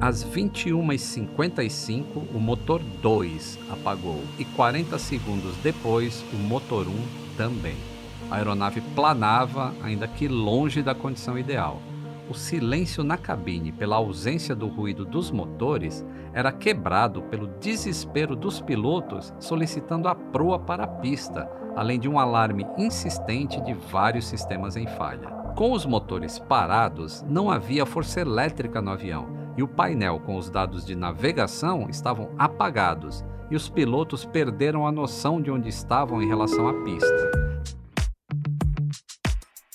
Às 21h55, o motor 2 apagou e 40 segundos depois, o motor 1 também. A aeronave planava, ainda que longe da condição ideal. O silêncio na cabine, pela ausência do ruído dos motores, era quebrado pelo desespero dos pilotos solicitando a proa para a pista, além de um alarme insistente de vários sistemas em falha. Com os motores parados, não havia força elétrica no avião, e o painel com os dados de navegação estavam apagados, e os pilotos perderam a noção de onde estavam em relação à pista.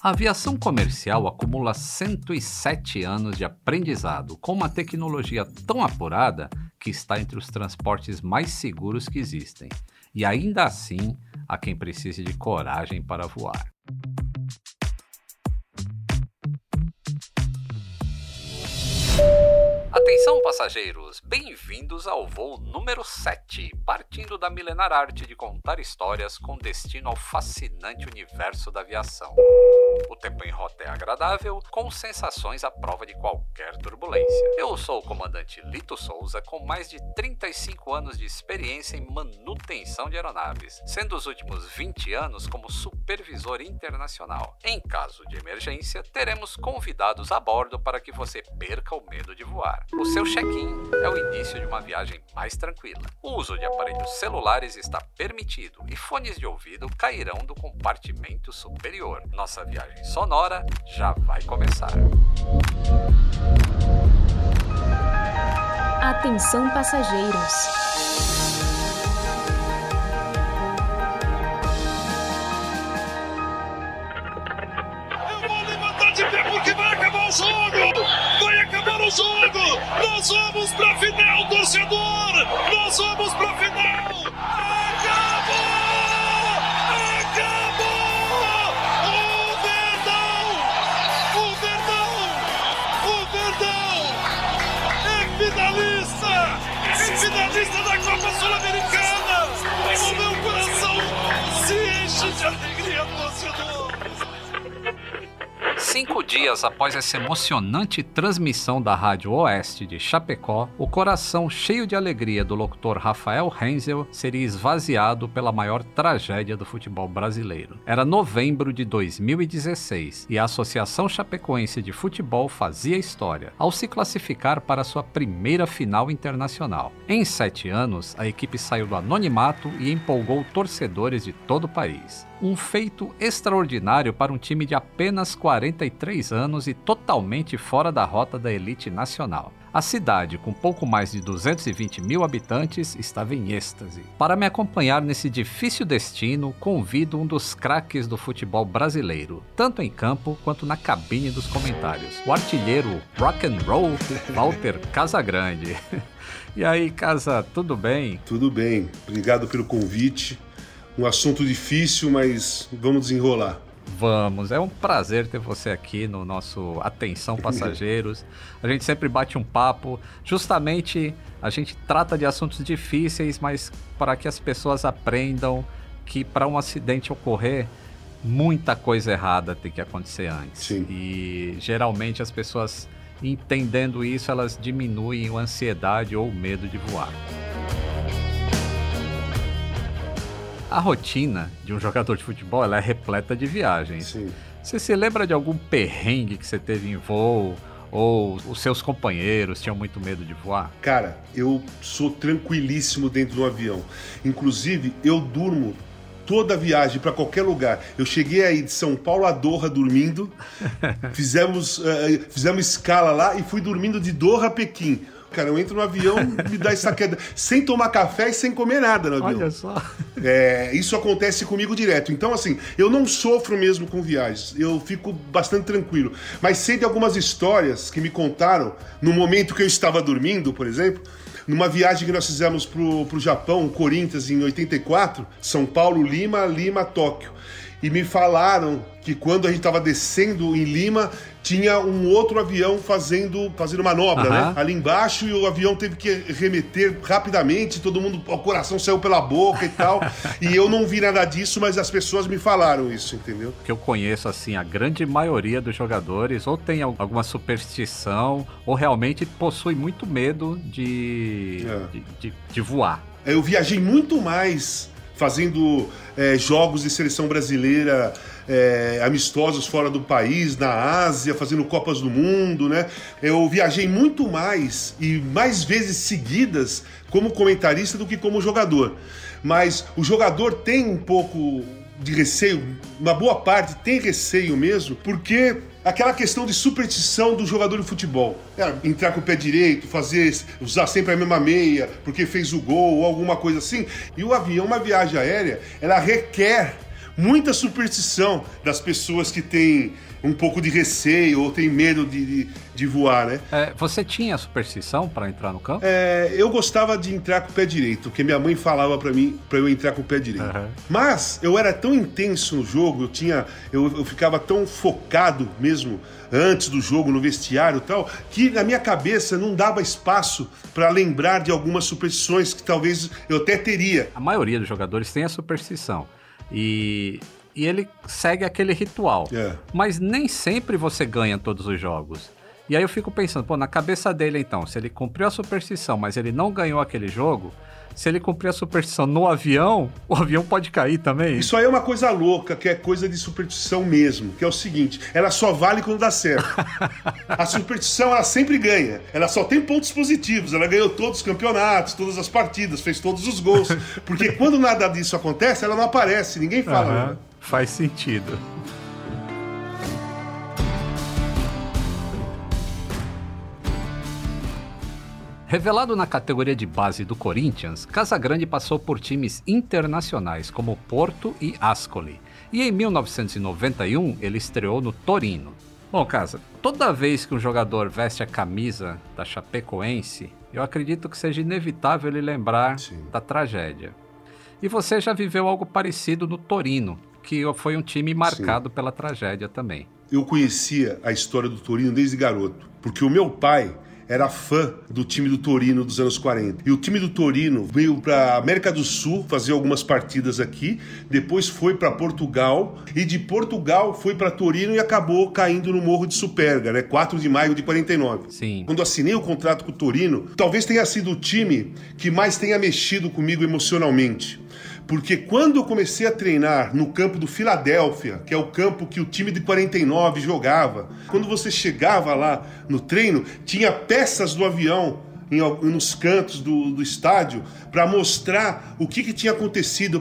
A aviação comercial acumula 107 anos de aprendizado com uma tecnologia tão apurada que está entre os transportes mais seguros que existem. E ainda assim, há quem precise de coragem para voar. Atenção, passageiros! Bem-vindos ao voo número 7, partindo da milenar arte de contar histórias com destino ao fascinante universo da aviação. O tempo em rota é agradável, com sensações à prova de qualquer turbulência. Eu sou o comandante Lito Souza, com mais de 35 anos de experiência em manutenção de aeronaves, sendo os últimos 20 anos como supervisor internacional. Em caso de emergência, teremos convidados a bordo para que você perca o medo de voar. O seu check-in é o início de uma viagem mais tranquila. O uso de aparelhos celulares está permitido e fones de ouvido cairão do compartimento superior. Nossa viagem sonora já vai começar. Atenção, passageiros! Eu vou levantar de pé porque vai acabar o jogo! Vai acabar o jogo! Nós vamos pra final, torcedor! Nós vamos pra final! Acabou! Finalista da Copa Sul-Americana, o meu coração se enche de alegria, torcedor. 5 dias após essa emocionante transmissão da Rádio Oeste de Chapecó, o coração cheio de alegria do locutor Rafael Hensel seria esvaziado pela maior tragédia do futebol brasileiro. Era novembro de 2016 e a Associação Chapecoense de Futebol fazia história ao se classificar para sua primeira final internacional. Em 7 anos, a equipe saiu do anonimato e empolgou torcedores de todo o país. Um feito extraordinário para um time de apenas 43 anos e totalmente fora da rota da elite nacional. A cidade, com pouco mais de 220 mil habitantes, estava em êxtase. Para me acompanhar nesse difícil destino, convido um dos craques do futebol brasileiro, tanto em campo quanto na cabine dos comentários. O artilheiro rock and roll, Walter Casagrande. E aí, Casa, tudo bem? Tudo bem. Obrigado pelo convite. Um assunto difícil, mas vamos desenrolar. Vamos, é um prazer ter você aqui no nosso Atenção Passageiros. A gente sempre bate um papo, justamente a gente trata de assuntos difíceis, mas para que as pessoas aprendam que para um acidente ocorrer, muita coisa errada tem que acontecer antes. Sim. E geralmente as pessoas entendendo isso, elas diminuem a ansiedade ou o medo de voar. A rotina de um jogador de futebol ela é repleta de viagens. Sim. Você se lembra de algum perrengue que você teve em voo? Ou os seus companheiros tinham muito medo de voar? Cara, eu sou tranquilíssimo dentro do avião. Inclusive, eu durmo toda a viagem para qualquer lugar. Eu cheguei aí de São Paulo a Doha dormindo. Fizemos escala lá e fui dormindo de Doha a Pequim. Cara, eu entro no avião, me dá essa queda, sem tomar café e sem comer nada no avião. Olha só. Isso acontece comigo direto. Então, assim, eu não sofro mesmo com viagens. Eu fico bastante tranquilo. Mas sei de algumas histórias que me contaram no momento que eu estava dormindo, por exemplo, numa viagem que nós fizemos pro Japão, Corinthians, em 84, São Paulo, Lima, Tóquio. e me falaram que quando a gente estava descendo em Lima, tinha um outro avião fazendo manobra, né? Ali embaixo, e o avião teve que remeter rapidamente, todo mundo, o coração saiu pela boca e tal, e eu não vi nada disso, mas as pessoas me falaram isso, entendeu? Que eu conheço, assim, a grande maioria dos jogadores ou tem alguma superstição, ou realmente possui muito medo de voar. Eu viajei muito mais fazendo jogos de seleção brasileira, amistosos fora do país, na Ásia, fazendo Copas do Mundo, né? Eu viajei muito mais e mais vezes seguidas como comentarista do que como jogador. Mas o jogador tem um pouco de receio, uma boa parte tem receio mesmo, porque aquela questão de superstição do jogador de futebol. Entrar com o pé direito, usar sempre a mesma meia, porque fez o gol, ou alguma coisa assim. E o avião, uma viagem aérea, ela requer muita superstição das pessoas que têm um pouco de receio ou têm medo de voar, né? Você tinha superstição para entrar no campo? Eu gostava de entrar com o pé direito, porque minha mãe falava para mim para eu entrar com o pé direito. Uhum. Mas eu era tão intenso no jogo, eu ficava tão focado mesmo antes do jogo, no vestiário e tal, que na minha cabeça não dava espaço para lembrar de algumas superstições que talvez eu até teria. A maioria dos jogadores tem a superstição. E ele segue aquele ritual. Mas nem sempre você ganha todos os jogos. E aí eu fico pensando, na cabeça dele então, se ele cumpriu a superstição, mas ele não ganhou aquele jogo, se ele cumprir a superstição no avião, o avião pode cair também. Isso aí é uma coisa louca, que é coisa de superstição mesmo, que é o seguinte, ela só vale quando dá certo. A superstição, ela sempre ganha, ela só tem pontos positivos, ela ganhou todos os campeonatos, todas as partidas, fez todos os gols, porque quando nada disso acontece, ela não aparece, ninguém fala. Né? Faz sentido. Revelado na categoria de base do Corinthians, Casagrande passou por times internacionais como Porto e Ascoli. E em 1991, ele estreou no Torino. Bom, Casa, toda vez que um jogador veste a camisa da Chapecoense, eu acredito que seja inevitável ele lembrar da tragédia. E você já viveu algo parecido no Torino, que foi um time marcado pela tragédia também. Eu conhecia a história do Torino desde garoto, porque o meu pai era fã do time do Torino dos anos 40. E o time do Torino veio para América do Sul fazer algumas partidas aqui, depois foi para Portugal, e de Portugal foi para Torino e acabou caindo no Morro de Superga, né? 4 de maio de 49. Sim. Quando assinei o contrato com o Torino, talvez tenha sido o time que mais tenha mexido comigo emocionalmente. Porque quando eu comecei a treinar no campo do Filadélfia, que é o campo que o time de 49 jogava, quando você chegava lá no treino, tinha peças do avião nos cantos do estádio para mostrar o que tinha acontecido,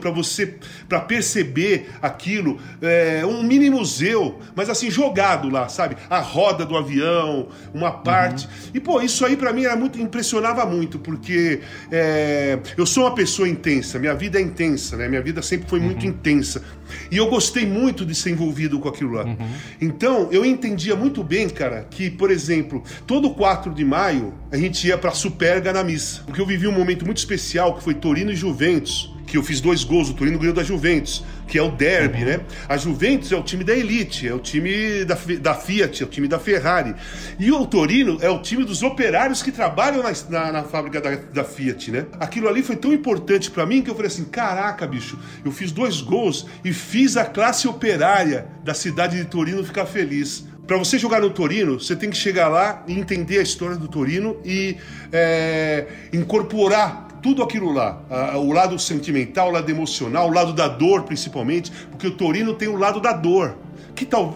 para perceber aquilo, um mini museu, mas assim, jogado lá, sabe? A roda do avião, uma parte. E isso aí para mim era muito, impressionava muito, porque eu sou uma pessoa intensa, minha vida é intensa, né? Minha vida sempre foi muito intensa. E eu gostei muito de ser envolvido com aquilo lá. Então, eu entendia muito bem, cara, que, por exemplo, todo 4 de maio, a gente ia pra Superga na missa. Porque eu vivi um momento muito especial, que foi Torino e Juventus, que eu fiz 2 gols, o Torino ganhou da Juventus, que é o derby, né? A Juventus é o time da elite, é o time da Fiat, é o time da Ferrari. E o Torino é o time dos operários que trabalham na fábrica da Fiat, né? Aquilo ali foi tão importante pra mim que eu falei assim, caraca, bicho, eu fiz 2 gols e fiz a classe operária da cidade de Torino ficar feliz. Para você jogar no Torino, você tem que chegar lá e entender a história do Torino e incorporar tudo aquilo lá. O lado sentimental, o lado emocional, o lado da dor, principalmente, porque o Torino tem o lado da dor,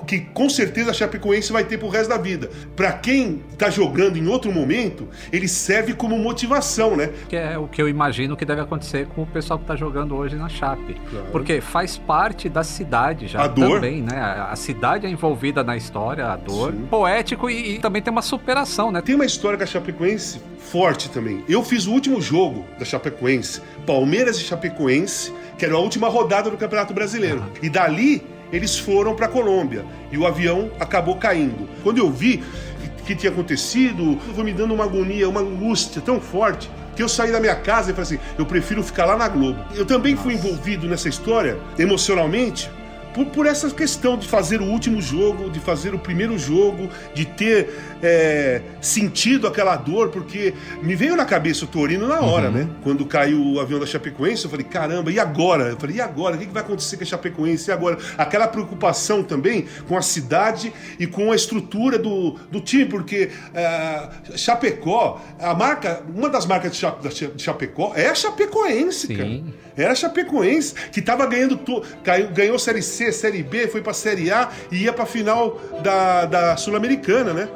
que com certeza a Chapecoense vai ter pro resto da vida. Para quem tá jogando em outro momento, ele serve como motivação, né? Que é o que eu imagino que deve acontecer com o pessoal que tá jogando hoje na Chape. Claro. Porque faz parte da cidade já também, né? A cidade é envolvida na história, a dor. Sim. Poético e também tem uma superação, né? Tem uma história com a Chapecoense forte também. Eu fiz o último jogo da Chapecoense, Palmeiras e Chapecoense, que era a última rodada do Campeonato Brasileiro. E dali eles foram para a Colômbia e o avião acabou caindo. Quando eu vi o que tinha acontecido, foi me dando uma agonia, uma angústia tão forte que eu saí da minha casa e falei assim, eu prefiro ficar lá na Globo. Eu também fui envolvido nessa história emocionalmente por essa questão de fazer o último jogo, de fazer o primeiro jogo, de ter sentido aquela dor, porque me veio na cabeça o Torino na hora, né? Quando caiu o avião da Chapecoense, eu falei, caramba, e agora? Eu falei, e agora? O que vai acontecer com a Chapecoense? E agora? Aquela preocupação também com a cidade e com a estrutura do time, porque Chapecó, uma das marcas de Chapecó é a Chapecoense, sim, cara. Era a Chapecoense, que estava ganhando tudo, ganhou Série C, Série B, foi pra Série A e ia pra final da Sul-Americana, né?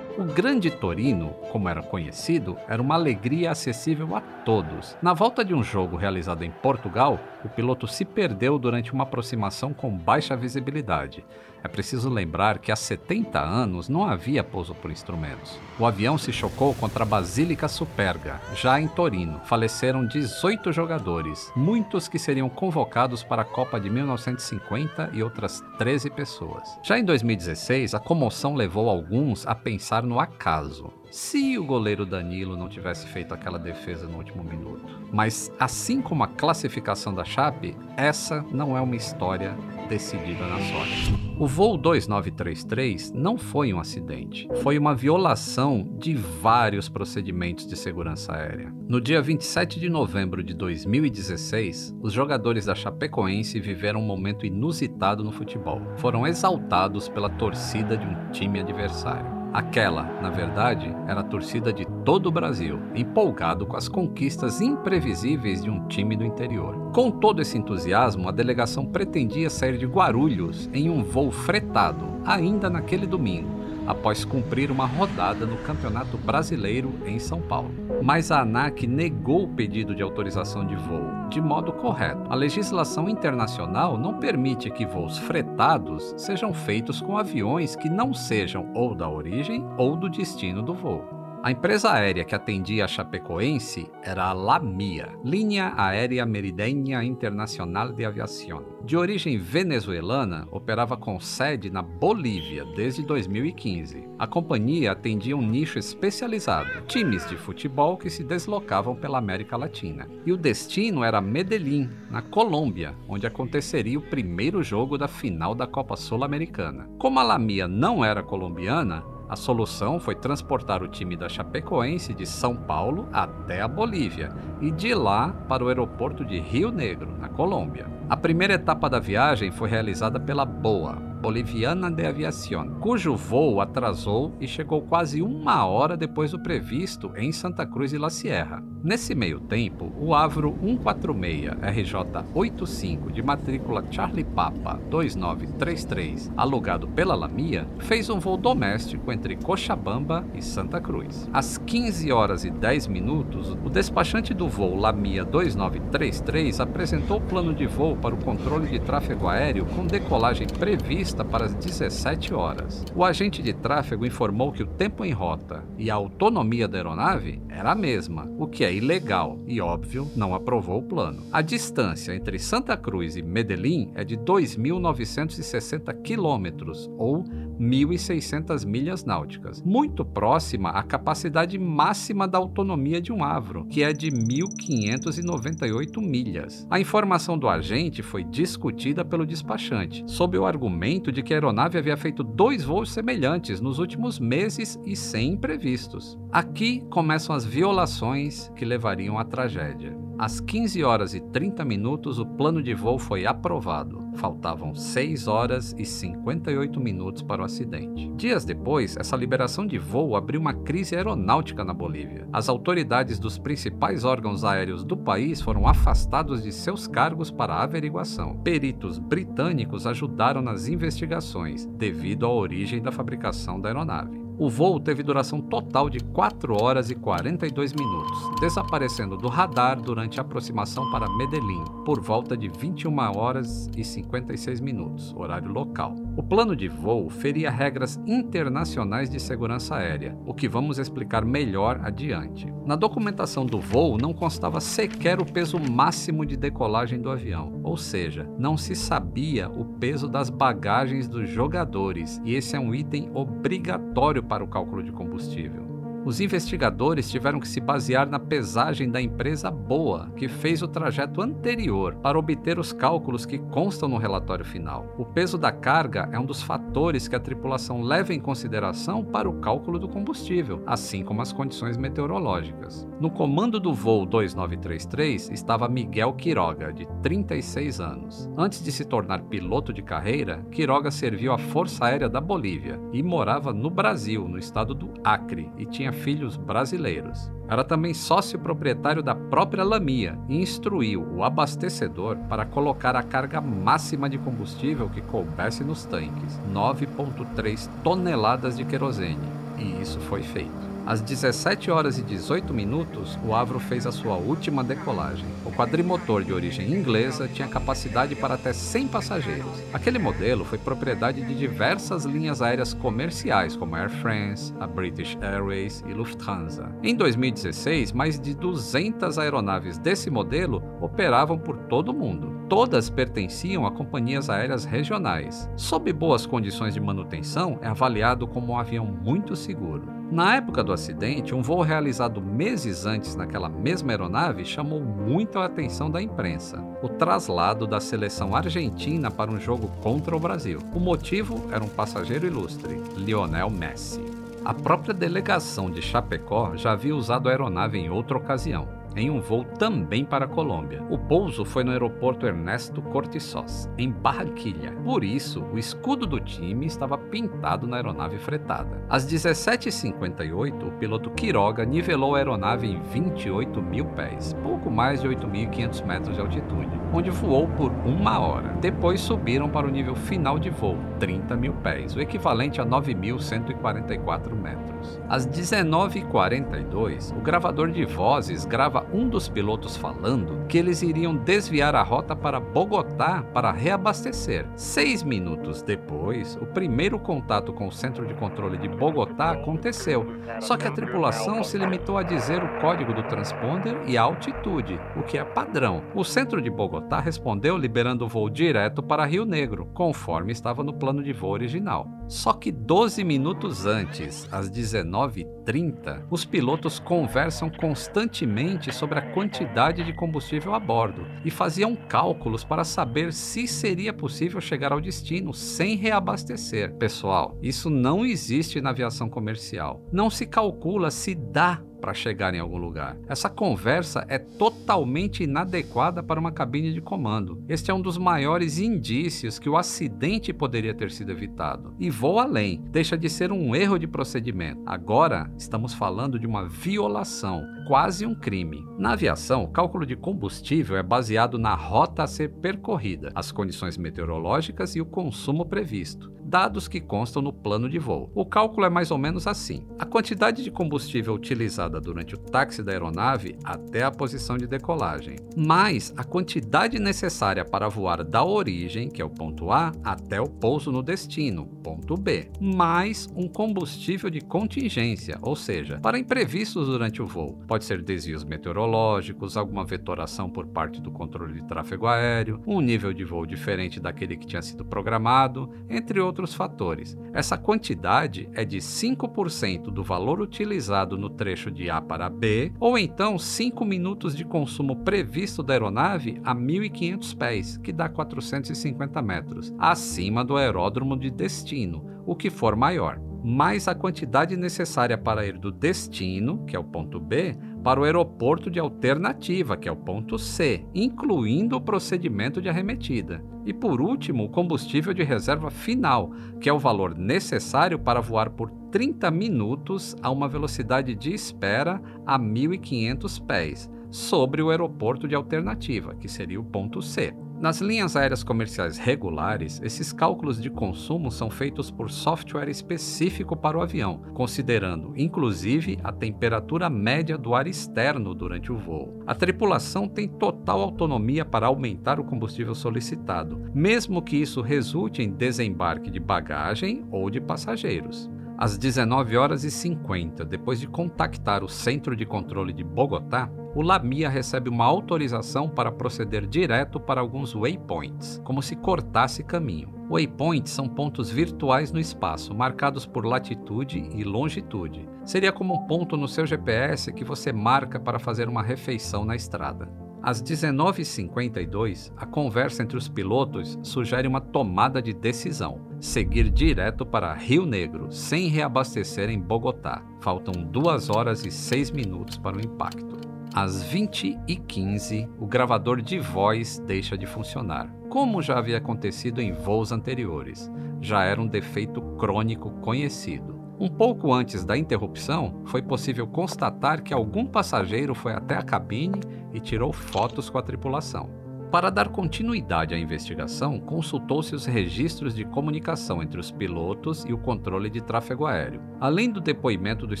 O Grande Torino, como era conhecido, era uma alegria acessível a todos. Na volta de um jogo realizado em Portugal, o piloto se perdeu durante uma aproximação com baixa visibilidade. É preciso lembrar que há 70 anos não havia pouso por instrumentos. O avião se chocou contra a Basílica de Superga, já em Torino. Faleceram 18 jogadores, muitos que seriam convocados para a Copa de 1950 e outras 13 pessoas. Já em 2016, a comoção levou alguns a pensar no acaso. Se o goleiro Danilo não tivesse feito aquela defesa no último minuto. Mas, assim como a classificação da Chape, essa não é uma história decidida na sorte. O voo 2933 não foi um acidente, foi uma violação de vários procedimentos de segurança aérea. No dia 27 de novembro de 2016, os jogadores da Chapecoense viveram um momento inusitado no futebol. Foram exaltados pela torcida de um time adversário. Aquela, na verdade, era a torcida de todo o Brasil, empolgado com as conquistas imprevisíveis de um time do interior. Com todo esse entusiasmo, a delegação pretendia sair de Guarulhos em um voo fretado, ainda naquele domingo, após cumprir uma rodada no Campeonato Brasileiro em São Paulo. Mas a ANAC negou o pedido de autorização de voo de modo correto. A legislação internacional não permite que voos fretados sejam feitos com aviões que não sejam ou da origem ou do destino do voo. A empresa aérea que atendia a Chapecoense era a Lamia, Linha Aérea Merideña Internacional de Aviación. De origem venezuelana, operava com sede na Bolívia desde 2015. A companhia atendia um nicho especializado, times de futebol que se deslocavam pela América Latina. E o destino era Medellín, na Colômbia, onde aconteceria o primeiro jogo da final da Copa Sul-Americana. Como a Lamia não era colombiana, a solução foi transportar o time da Chapecoense de São Paulo até a Bolívia e de lá para o aeroporto de Rio Negro, na Colômbia. A primeira etapa da viagem foi realizada pela BOA, Boliviana de Aviación, cujo voo atrasou e chegou quase uma hora depois do previsto em Santa Cruz de La Sierra. Nesse meio tempo, o Avro 146 RJ85 de matrícula Charlie Papa 2933, alugado pela Lamia, fez um voo doméstico entre Cochabamba e Santa Cruz. Às 15 horas e 10 minutos, o despachante do voo Lamia 2933 apresentou o plano de voo para o controle de tráfego aéreo com decolagem prevista para as 17 horas. O agente de tráfego informou que o tempo em rota e a autonomia da aeronave era a mesma, o que é ilegal e, óbvio, não aprovou o plano. A distância entre Santa Cruz e Medellín é de 2.960 quilômetros, ou 1.600 milhas náuticas, muito próxima à capacidade máxima da autonomia de um avro, que é de 1.598 milhas. A informação do agente foi discutida pelo despachante, sob o argumento de que a aeronave havia feito 2 voos semelhantes nos últimos meses e sem imprevistos. Aqui começam as violações que levariam à tragédia. Às 15 horas e 30 minutos, o plano de voo foi aprovado. Faltavam 6 horas e 58 minutos para o acidente. Dias depois, essa liberação de voo abriu uma crise aeronáutica na Bolívia. As autoridades dos principais órgãos aéreos do país foram afastados de seus cargos para a averiguação. Peritos britânicos ajudaram nas investigações, devido à origem da fabricação da aeronave. O voo teve duração total de 4 horas e 42 minutos, desaparecendo do radar durante a aproximação para Medellín, por volta de 21 horas e 56 minutos, horário local. O plano de voo feria regras internacionais de segurança aérea, o que vamos explicar melhor adiante. Na documentação do voo não constava sequer o peso máximo de decolagem do avião, ou seja, não se sabia o peso das bagagens dos jogadores, e esse é um item obrigatório para o cálculo de combustível. Os investigadores tiveram que se basear na pesagem da empresa BOA, que fez o trajeto anterior para obter os cálculos que constam no relatório final. O peso da carga é um dos fatores que a tripulação leva em consideração para o cálculo do combustível, assim como as condições meteorológicas. No comando do voo 2933 estava Miguel Quiroga, de 36 anos. Antes de se tornar piloto de carreira, Quiroga serviu à Força Aérea da Bolívia e morava no Brasil, no estado do Acre, e tinha filhos brasileiros. Era também sócio proprietário da própria Lamia e instruiu o abastecedor para colocar a carga máxima de combustível que coubesse nos tanques, 9,3 toneladas de querosene, e isso foi feito. Às 17 horas e 18 minutos, o Avro fez a sua última decolagem. O quadrimotor de origem inglesa tinha capacidade para até 100 passageiros. Aquele modelo foi propriedade de diversas linhas aéreas comerciais, como a Air France, a British Airways e Lufthansa. Em 2016, mais de 200 aeronaves desse modelo operavam por todo o mundo. Todas pertenciam a companhias aéreas regionais. Sob boas condições de manutenção, é avaliado como um avião muito seguro. Na época do acidente, um voo realizado meses antes naquela mesma aeronave chamou muito a atenção da imprensa: o traslado da seleção argentina para um jogo contra o Brasil. O motivo era um passageiro ilustre, Lionel Messi. A própria delegação de Chapecó já havia usado a aeronave em outra ocasião, em um voo também para a Colômbia. O pouso foi no aeroporto Ernesto Cortizós, em Barranquilla. Por isso, o escudo do time estava pintado na aeronave fretada. Às 17h58, o piloto Quiroga nivelou a aeronave em 28 mil pés, pouco mais de 8.500 metros de altitude, onde voou por uma hora. Depois subiram para o nível final de voo, 30 mil pés, o equivalente a 9.144 metros. Às 19h42, o gravador de vozes grava um dos pilotos falando que eles iriam desviar a rota para Bogotá para reabastecer. 6 minutos depois, o primeiro contato com o centro de controle de Bogotá aconteceu, só que a tripulação se limitou a dizer o código do transponder e a altitude, o que é padrão. O centro de Bogotá respondeu liberando o voo direto para Rio Negro, conforme estava no plano de voo original. Só que 12 minutos antes, às 19h30, os pilotos conversam constantemente sobre a quantidade de combustível a bordo e faziam cálculos para saber se seria possível chegar ao destino sem reabastecer. Pessoal, isso não existe na aviação comercial. Não se calcula se dá para chegar em algum lugar. Essa conversa é totalmente inadequada para uma cabine de comando. Este é um dos maiores indícios que o acidente poderia ter sido evitado. E vou além, deixa de ser um erro de procedimento. Agora estamos falando de uma violação, quase um crime. Na aviação, o cálculo de combustível é baseado na rota a ser percorrida, as condições meteorológicas e o consumo previsto, dados que constam no plano de voo. O cálculo é mais ou menos assim: a quantidade de combustível utilizada durante o táxi da aeronave até a posição de decolagem, mais a quantidade necessária para voar da origem, que é o ponto A, até o pouso no destino, ponto B, mais um combustível de contingência, ou seja, para imprevistos durante o voo. Pode ser desvios meteorológicos, alguma vetoração por parte do controle de tráfego aéreo, um nível de voo diferente daquele que tinha sido programado, entre outros fatores. Essa quantidade é de 5% do valor utilizado no trecho de A para B, ou então 5 minutos de consumo previsto da aeronave a 1.500 pés, que dá 450 metros, acima do aeródromo de destino, o que for maior, mais a quantidade necessária para ir do destino, que é o ponto B, para o aeroporto de alternativa, que é o ponto C, incluindo o procedimento de arremetida. E por último, o combustível de reserva final, que é o valor necessário para voar por 30 minutos a uma velocidade de espera a 1.500 pés, sobre o aeroporto de alternativa, que seria o ponto C. Nas linhas aéreas comerciais regulares, esses cálculos de consumo são feitos por software específico para o avião, considerando, inclusive, a temperatura média do ar externo durante o voo. A tripulação tem total autonomia para aumentar o combustível solicitado, mesmo que isso resulte em desembarque de bagagem ou de passageiros. Às 19h50, depois de contactar o Centro de Controle de Bogotá, o Lamia recebe uma autorização para proceder direto para alguns waypoints, como se cortasse caminho. Waypoints são pontos virtuais no espaço, marcados por latitude e longitude. Seria como um ponto no seu GPS que você marca para fazer uma refeição na estrada. Às 19h52, a conversa entre os pilotos sugere uma tomada de decisão: seguir direto para Rio Negro, sem reabastecer em Bogotá. Faltam 2h06 para o impacto. Às 20h15, o gravador de voz deixa de funcionar, como já havia acontecido em voos anteriores. Já era um defeito crônico conhecido. Um pouco antes da interrupção, foi possível constatar que algum passageiro foi até a cabine e tirou fotos com a tripulação. Para dar continuidade à investigação, consultou-se os registros de comunicação entre os pilotos e o controle de tráfego aéreo, além do depoimento dos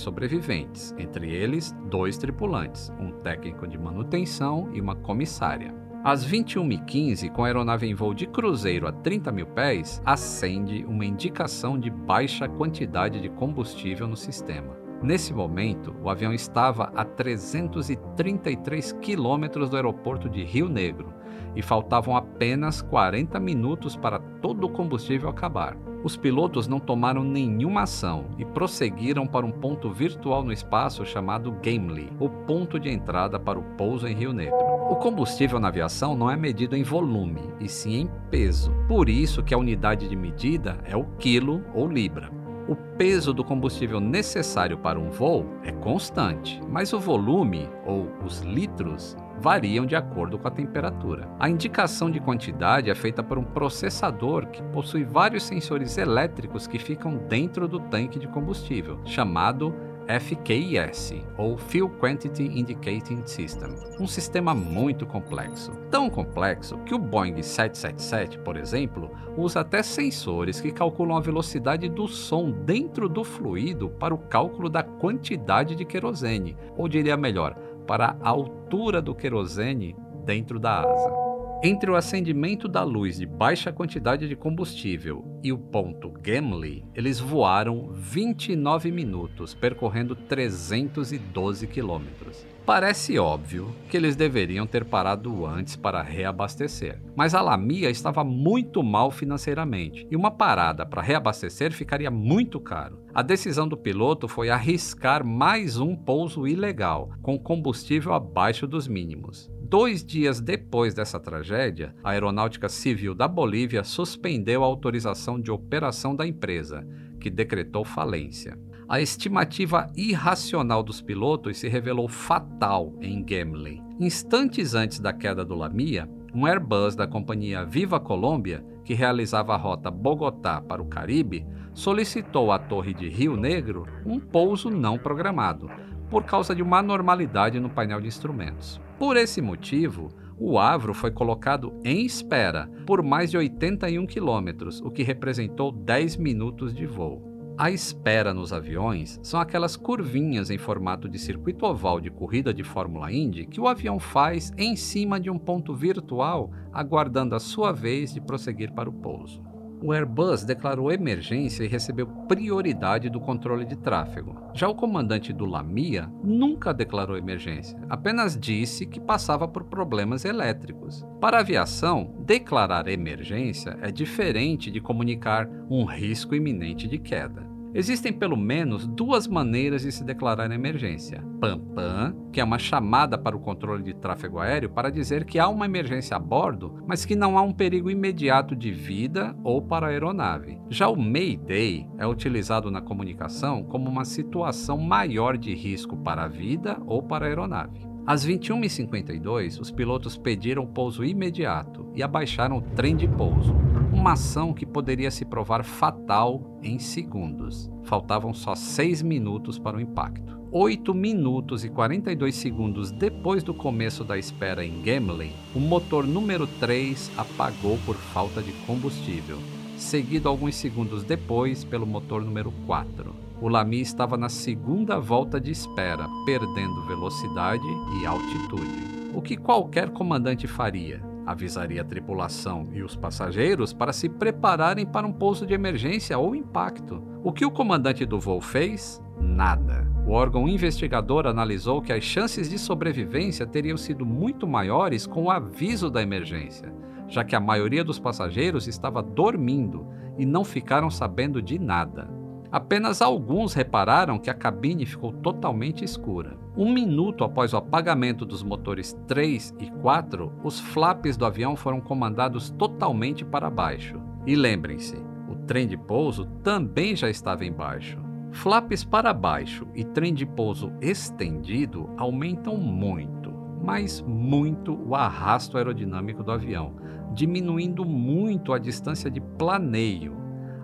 sobreviventes, entre eles 2 tripulantes, um técnico de manutenção e uma comissária. Às 21h15, com a aeronave em voo de cruzeiro a 30.000 pés, acende uma indicação de baixa quantidade de combustível no sistema. Nesse momento, o avião estava a 333 quilômetros do aeroporto de Rio Negro e faltavam apenas 40 minutos para todo o combustível acabar. Os pilotos não tomaram nenhuma ação e prosseguiram para um ponto virtual no espaço chamado Gimli, o ponto de entrada para o pouso em Rio Negro. O combustível na aviação não é medido em volume, e sim em peso. Por isso que a unidade de medida é o quilo ou libra. O peso do combustível necessário para um voo é constante, mas o volume, ou os litros, variam de acordo com a temperatura. A indicação de quantidade é feita por um processador que possui vários sensores elétricos que ficam dentro do tanque de combustível, chamado FQIS, ou Fuel Quantity Indicating System, um sistema muito complexo. Tão complexo que o Boeing 777, por exemplo, usa até sensores que calculam a velocidade do som dentro do fluido para o cálculo da quantidade de querosene, ou diria melhor, para a altura do querosene dentro da asa. Entre o acendimento da luz de baixa quantidade de combustível e o ponto Gimli, eles voaram 29 minutos, percorrendo 312 quilômetros. Parece óbvio que eles deveriam ter parado antes para reabastecer, mas a Lamia estava muito mal financeiramente e uma parada para reabastecer ficaria muito caro. A decisão do piloto foi arriscar mais um pouso ilegal, com combustível abaixo dos mínimos. 2 dias depois dessa tragédia, a Aeronáutica Civil da Bolívia suspendeu a autorização de operação da empresa, que decretou falência. A estimativa irracional dos pilotos se revelou fatal em Gimli. Instantes antes da queda do Lamia, um Airbus da companhia Viva Colômbia, que realizava a rota Bogotá para o Caribe, solicitou à torre de Rio Negro um pouso não programado, por causa de uma anormalidade no painel de instrumentos. Por esse motivo, o Avro foi colocado em espera por mais de 81 quilômetros, o que representou 10 minutos de voo. A espera nos aviões são aquelas curvinhas em formato de circuito oval de corrida de Fórmula Indy que o avião faz em cima de um ponto virtual, aguardando a sua vez de prosseguir para o pouso. O Airbus declarou emergência e recebeu prioridade do controle de tráfego. Já o comandante do Lamia nunca declarou emergência, apenas disse que passava por problemas elétricos. Para a aviação, declarar emergência é diferente de comunicar um risco iminente de queda. Existem pelo menos 2 maneiras de se declarar emergência. PAM-PAM, que é uma chamada para o controle de tráfego aéreo para dizer que há uma emergência a bordo, mas que não há um perigo imediato de vida ou para a aeronave. Já o Mayday é utilizado na comunicação como uma situação maior de risco para a vida ou para a aeronave. Às 21h52, os pilotos pediram pouso imediato e abaixaram o trem de pouso, uma ação que poderia se provar fatal em segundos. Faltavam só 6 minutos para o impacto. 8 minutos e 42 segundos depois do começo da espera em Gimli, o motor número 3 apagou por falta de combustível, seguido alguns segundos depois pelo motor número 4. O Lamia estava na segunda volta de espera, perdendo velocidade e altitude, o que qualquer comandante faria. avisaria a tripulação e os passageiros para se prepararem para um pouso de emergência ou impacto. O que o comandante do voo fez? Nada. O órgão investigador analisou que as chances de sobrevivência teriam sido muito maiores com o aviso da emergência, já que a maioria dos passageiros estava dormindo e não ficaram sabendo de nada. Apenas alguns repararam que a cabine ficou totalmente escura. 1 minuto após o apagamento dos motores 3 e 4, os flaps do avião foram comandados totalmente para baixo. E lembrem-se, o trem de pouso também já estava embaixo. Flaps para baixo e trem de pouso estendido aumentam muito, mas muito o arrasto aerodinâmico do avião, diminuindo muito a distância de planeio.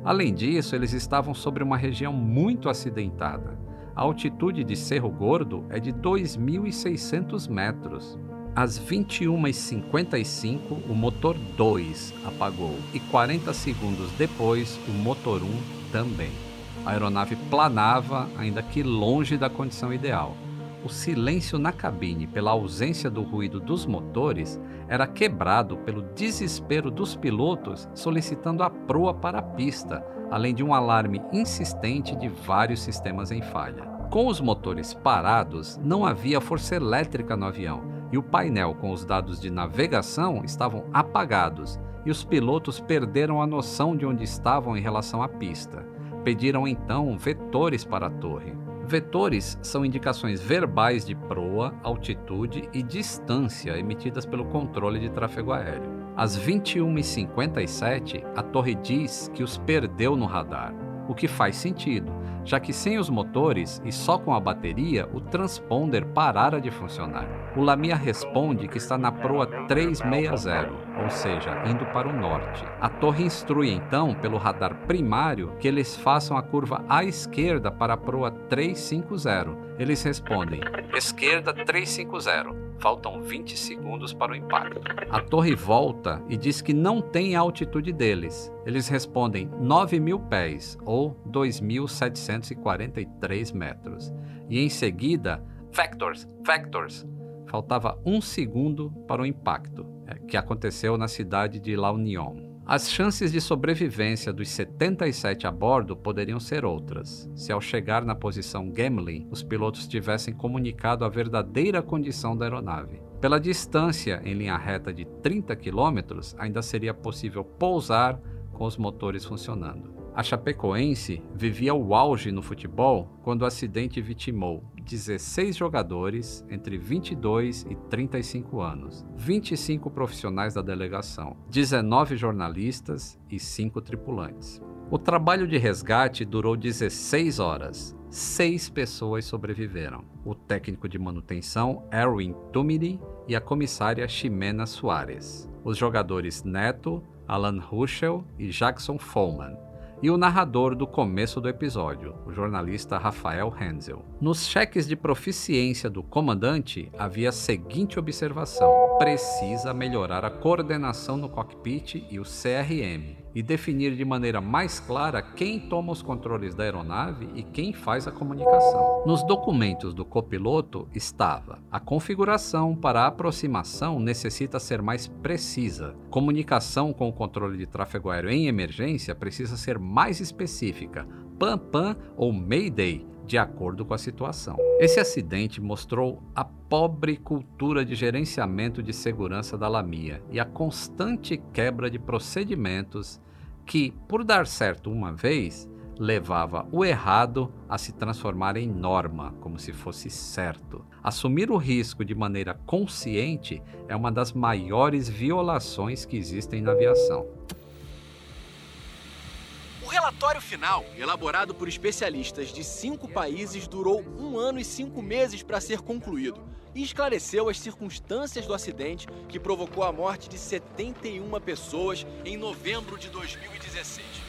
Além disso, eles estavam sobre uma região muito acidentada. A altitude de Cerro Gordo é de 2.600 metros. Às 21h55, o motor 2 apagou e 40 segundos depois, o motor 1 também. A aeronave planava, ainda que longe da condição ideal. O silêncio na cabine, pela ausência do ruído dos motores, era quebrado pelo desespero dos pilotos solicitando a proa para a pista, além de um alarme insistente de vários sistemas em falha. Com os motores parados, não havia força elétrica no avião, e o painel com os dados de navegação estavam apagados, e os pilotos perderam a noção de onde estavam em relação à pista. Pediram então vetores para a torre. Vetores são indicações verbais de proa, altitude e distância emitidas pelo controle de tráfego aéreo. Às 21h57, a torre diz que os perdeu no radar, o que faz sentido, já que sem os motores e só com a bateria, o transponder parara de funcionar. O Lamia responde que está na proa 360, ou seja, indo para o norte. A torre instrui então, pelo radar primário, que eles façam a curva à esquerda para a proa 350. Eles respondem, esquerda 350. Faltam 20 segundos para o impacto. A torre volta e diz que não tem a altitude deles. Eles respondem 9.000 pés, ou 2.743 metros. E em seguida, Vectors, Vectors. Faltava 1 segundo para o impacto, que aconteceu na cidade de La Unión. As chances de sobrevivência dos 77 a bordo poderiam ser outras, se ao chegar na posição Gimli, os pilotos tivessem comunicado a verdadeira condição da aeronave. Pela distância em linha reta de 30 km, ainda seria possível pousar com os motores funcionando. A Chapecoense vivia o auge no futebol quando o acidente vitimou 16 jogadores entre 22 e 35 anos, 25 profissionais da delegação, 19 jornalistas e 5 tripulantes. O trabalho de resgate durou 16 horas. 6 pessoas sobreviveram. O técnico de manutenção, Erwin Tumini, e a comissária Ximena Soares. Os jogadores Neto, Alan Ruschel e Jackson Follman. E o narrador do começo do episódio, o jornalista Rafael Hensel. Nos cheques de proficiência do comandante, havia a seguinte observação: precisa melhorar a coordenação no cockpit e o CRM, e definir de maneira mais clara quem toma os controles da aeronave e quem faz a comunicação. Nos documentos do copiloto estava: a configuração para a aproximação necessita ser mais precisa. Comunicação com o controle de tráfego aéreo em emergência precisa ser mais específica, PAN-PAN ou Mayday, de acordo com a situação. Esse acidente mostrou a pobre cultura de gerenciamento de segurança da Lamia e a constante quebra de procedimentos que, por dar certo uma vez, levava o errado a se transformar em norma, como se fosse certo. Assumir o risco de maneira consciente é uma das maiores violações que existem na aviação. O relatório final, elaborado por especialistas de 5 países, durou 1 ano e 5 meses para ser concluído e esclareceu as circunstâncias do acidente que provocou a morte de 71 pessoas em novembro de 2016.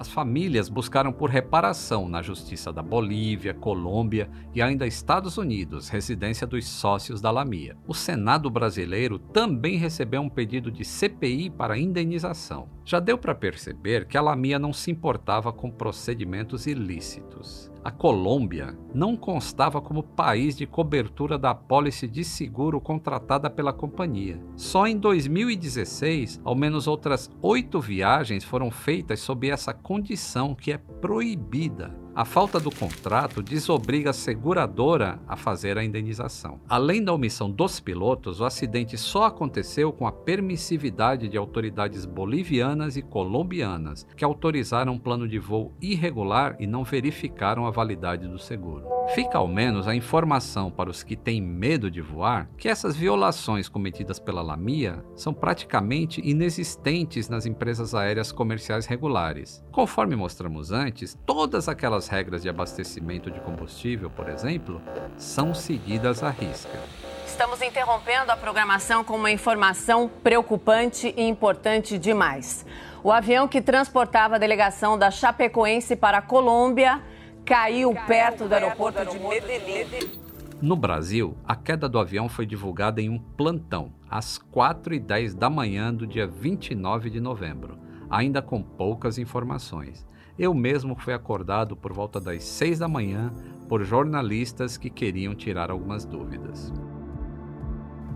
As famílias buscaram por reparação na Justiça da Bolívia, Colômbia e ainda Estados Unidos, residência dos sócios da Lamia. O Senado brasileiro também recebeu um pedido de CPI para indenização. Já deu para perceber que a Lamia não se importava com procedimentos ilícitos. A Colômbia não constava como país de cobertura da apólice de seguro contratada pela companhia. Só em 2016, ao menos outras 8 viagens foram feitas sob essa condição que é proibida. A falta do contrato desobriga a seguradora a fazer a indenização. Além da omissão dos pilotos, o acidente só aconteceu com a permissividade de autoridades bolivianas e colombianas, que autorizaram um plano de voo irregular e não verificaram a validade do seguro. Fica ao menos a informação para os que têm medo de voar que essas violações cometidas pela Lamia são praticamente inexistentes nas empresas aéreas comerciais regulares. Conforme mostramos antes, todas aquelas regras de abastecimento de combustível, por exemplo, são seguidas à risca. Estamos interrompendo a programação com uma informação preocupante e importante demais. O avião que transportava a delegação da Chapecoense para a Colômbia caiu perto do aeroporto de Medellín. No Brasil, a queda do avião foi divulgada em um plantão, às 4h10 da manhã do dia 29 de novembro, ainda com poucas informações. Eu mesmo fui acordado por volta das 6 da manhã por jornalistas que queriam tirar algumas dúvidas.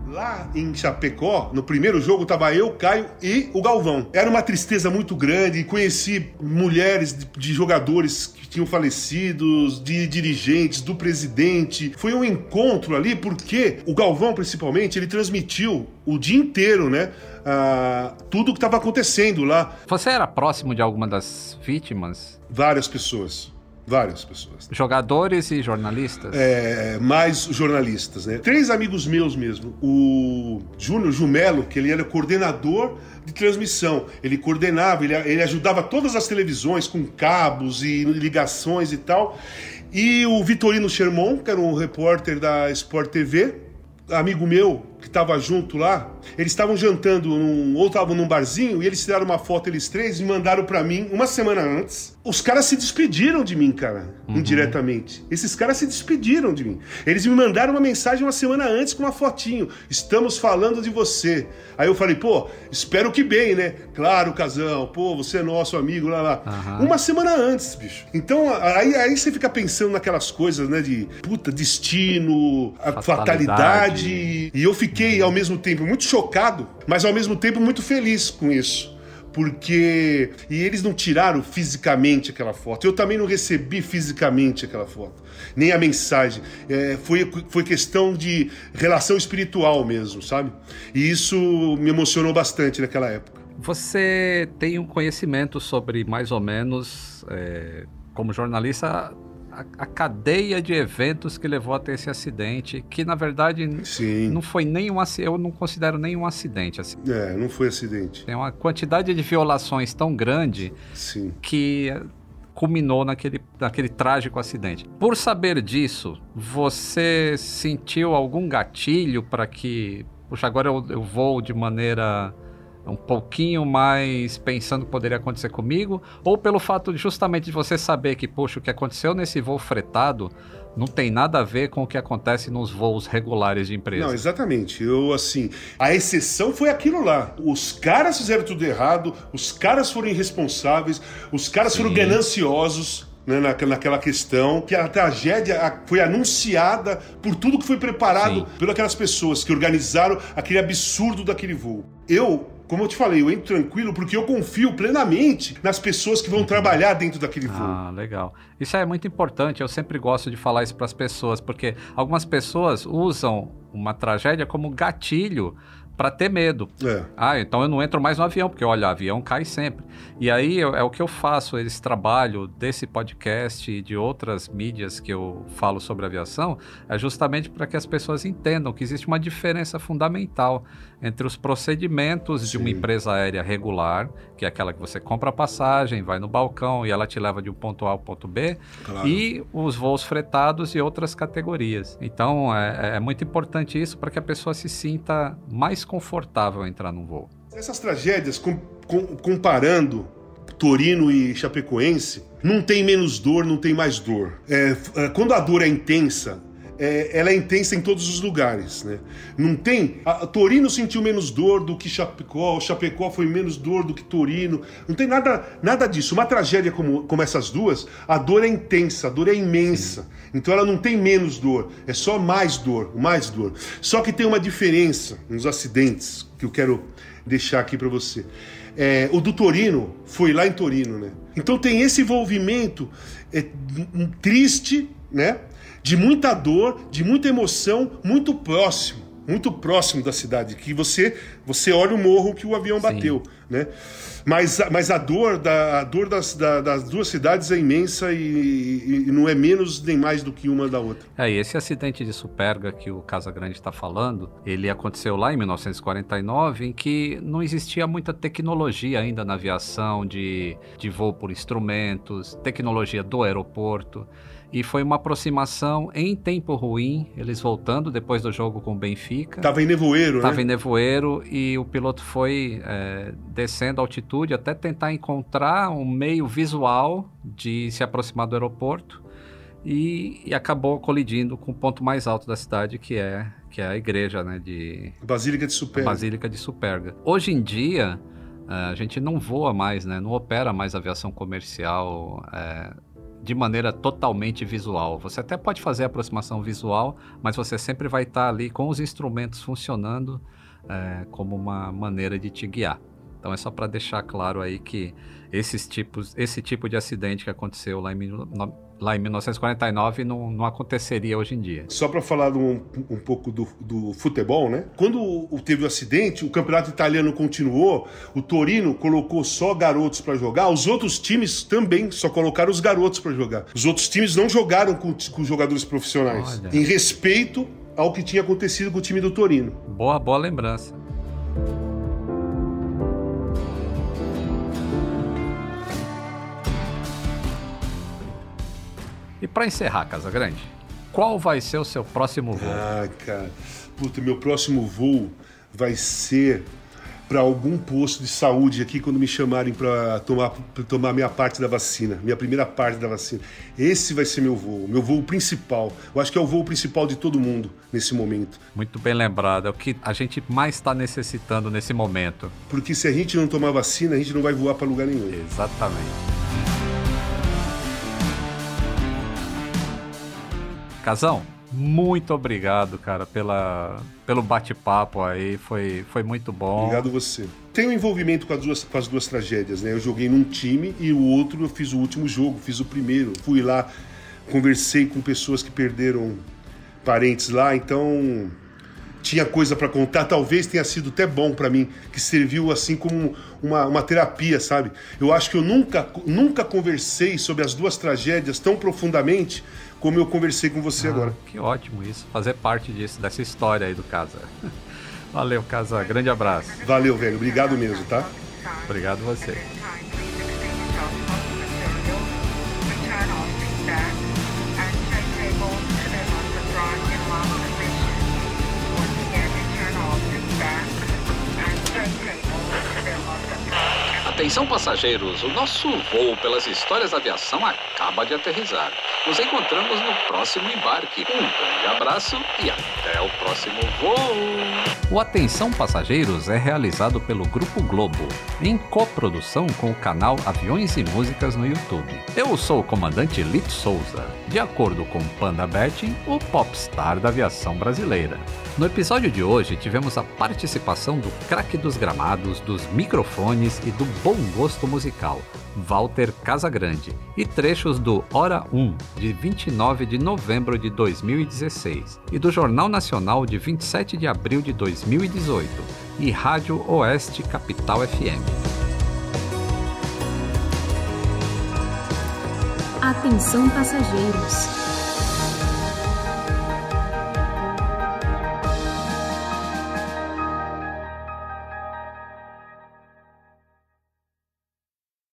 Lá em Chapecó, no primeiro jogo, estava eu, Caio e o Galvão. Era uma tristeza muito grande, conheci mulheres de jogadores que tinham falecidos, de dirigentes, do presidente. Foi um encontro ali porque o Galvão, principalmente, ele transmitiu o dia inteiro, né? Tudo o que estava acontecendo lá. Você era próximo de alguma das vítimas? Várias pessoas. Jogadores e jornalistas? Mais jornalistas, né? 3 amigos meus mesmo. O Júnior Jumelo, que ele era coordenador de transmissão. Ele coordenava, ele ajudava todas as televisões com cabos e ligações e tal. E o Vitorino Sherman, que era um repórter da Sport TV, amigo meu, que estava junto lá, eles estavam jantando ou estavam num barzinho e eles tiraram uma foto, eles 3, e mandaram pra mim uma semana antes. Os caras se despediram de mim, cara, indiretamente. Esses caras se despediram de mim. Eles me mandaram uma mensagem uma semana antes com uma fotinho. Estamos falando de você. Aí eu falei, pô, espero que bem, né? Claro, Casão, pô, você é nosso amigo, lá. Uma semana antes, bicho. Então, aí você fica pensando naquelas coisas, né, de puta, destino, a fatalidade. E eu fiquei, ao mesmo tempo, muito chocado, mas ao mesmo tempo muito feliz com isso. Porque... E eles não tiraram fisicamente aquela foto. Eu também não recebi fisicamente aquela foto. Nem a mensagem. Foi questão de relação espiritual mesmo, sabe? E isso me emocionou bastante naquela época. Você tem um conhecimento sobre, mais ou menos, como jornalista, a cadeia de eventos que levou até esse acidente, que na verdade não foi nenhum acidente, eu não considero nenhum acidente. Assim. Não foi acidente. Tem uma quantidade de violações tão grande que culminou naquele trágico acidente. Por saber disso, você sentiu algum gatilho para que, puxa, agora eu vou de maneira um pouquinho mais pensando o que poderia acontecer comigo, ou pelo fato justamente de você saber que, poxa, o que aconteceu nesse voo fretado não tem nada a ver com o que acontece nos voos regulares de empresa? Não, exatamente. Eu, assim, a exceção foi aquilo lá. Os caras fizeram tudo errado, os caras foram irresponsáveis, os caras foram gananciosos, né, naquela questão, que a tragédia foi anunciada por tudo que foi preparado pelas aquelas pessoas que organizaram aquele absurdo daquele voo. Como eu te falei, eu entro tranquilo porque eu confio plenamente nas pessoas que vão trabalhar dentro daquele voo. Ah, legal. Isso é muito importante, eu sempre gosto de falar isso para as pessoas, porque algumas pessoas usam uma tragédia como gatilho para ter medo. Então eu não entro mais no avião, porque olha, avião cai sempre. E aí é o que eu faço, esse trabalho desse podcast e de outras mídias que eu falo sobre aviação, é justamente para que as pessoas entendam que existe uma diferença fundamental entre os procedimentos de uma empresa aérea regular, que é aquela que você compra a passagem, vai no balcão e ela te leva de um ponto A ao ponto B, e os voos fretados e outras categorias. Então é muito importante isso para que a pessoa se sinta mais confortável entrar num voo. Essas tragédias, comparando Torino e Chapecoense, não tem menos dor, não tem mais dor. Quando a dor é intensa, ela é intensa em todos os lugares, né? Não tem... Torino sentiu menos dor do que Chapecó, Chapecó foi menos dor do que Torino. Não tem nada disso. Uma tragédia como essas duas, a dor é intensa, a dor é imensa. Sim. Então ela não tem menos dor, é só mais dor, mais dor. Só que tem uma diferença nos acidentes que eu quero deixar aqui para você. O do Torino foi lá em Torino, né? Então tem esse envolvimento triste, né? De muita dor, de muita emoção, muito próximo da cidade, que você olha o morro que o avião bateu, né? Mas a dor das duas cidades é imensa e não é menos nem mais do que uma da outra. E esse acidente de Superga que o Casagrande está falando, ele aconteceu lá em 1949, em que não existia muita tecnologia ainda na aviação de voo por instrumentos, tecnologia do aeroporto. E foi uma aproximação em tempo ruim, eles voltando depois do jogo com o Benfica. Estava em nevoeiro, né? Estava em nevoeiro e o piloto foi descendo a altitude até tentar encontrar um meio visual de se aproximar do aeroporto e acabou colidindo com o ponto mais alto da cidade, que é a igreja, né? De Basílica de Superga. Basílica de Superga. Hoje em dia, a gente não voa mais, né? Não opera mais aviação comercial... de maneira totalmente visual. Você até pode fazer a aproximação visual, mas você sempre vai estar ali com os instrumentos funcionando como uma maneira de te guiar. Então é só para deixar claro aí que esse tipo de acidente que aconteceu lá em 1949 não aconteceria hoje em dia. Só para falar um pouco do futebol, né? Quando teve o acidente, o campeonato italiano continuou, o Torino colocou só garotos para jogar, os outros times também só colocaram os garotos para jogar. Os outros times não jogaram com jogadores profissionais. Olha. Em respeito ao que tinha acontecido com o time do Torino. Boa lembrança. E para encerrar, Casagrande, qual vai ser o seu próximo voo? Cara, meu próximo voo vai ser para algum posto de saúde aqui quando me chamarem para tomar minha parte da vacina, minha primeira parte da vacina. Esse vai ser meu voo principal. Eu acho que é o voo principal de todo mundo nesse momento. Muito bem lembrado, é o que a gente mais está necessitando nesse momento. Porque se a gente não tomar vacina, a gente não vai voar para lugar nenhum. Exatamente. Casão, muito obrigado, cara, pelo bate-papo aí, foi muito bom. Obrigado você. Tem um envolvimento com as duas tragédias, né? Eu joguei num time e o outro eu fiz o último jogo, fiz o primeiro. Fui lá, conversei com pessoas que perderam parentes lá, então tinha coisa pra contar. Talvez tenha sido até bom pra mim, que serviu assim como uma terapia, sabe? Eu acho que eu nunca conversei sobre as duas tragédias tão profundamente como eu conversei com você agora. Que ótimo isso, fazer parte dessa história aí do Casa. Valeu, Casa, grande abraço. Valeu, velho, obrigado mesmo, tá? Obrigado você. Atenção, passageiros, o nosso voo pelas histórias da aviação acaba de aterrissar. Nos encontramos no próximo embarque. Um grande abraço e até o próximo voo. O Atenção Passageiros é realizado pelo Grupo Globo, em coprodução com o canal Aviões e Músicas no YouTube. Eu sou o comandante Lito Souza, de acordo com Panda Betting, o popstar da aviação brasileira. No episódio de hoje tivemos a participação do craque dos gramados, dos microfones e do bom gosto musical, Walter Casagrande, e trechos do Hora 1, de 29 de novembro de 2016, e do Jornal Nacional de 27 de abril de 2018, e Rádio Oeste Capital FM. Atenção, passageiros!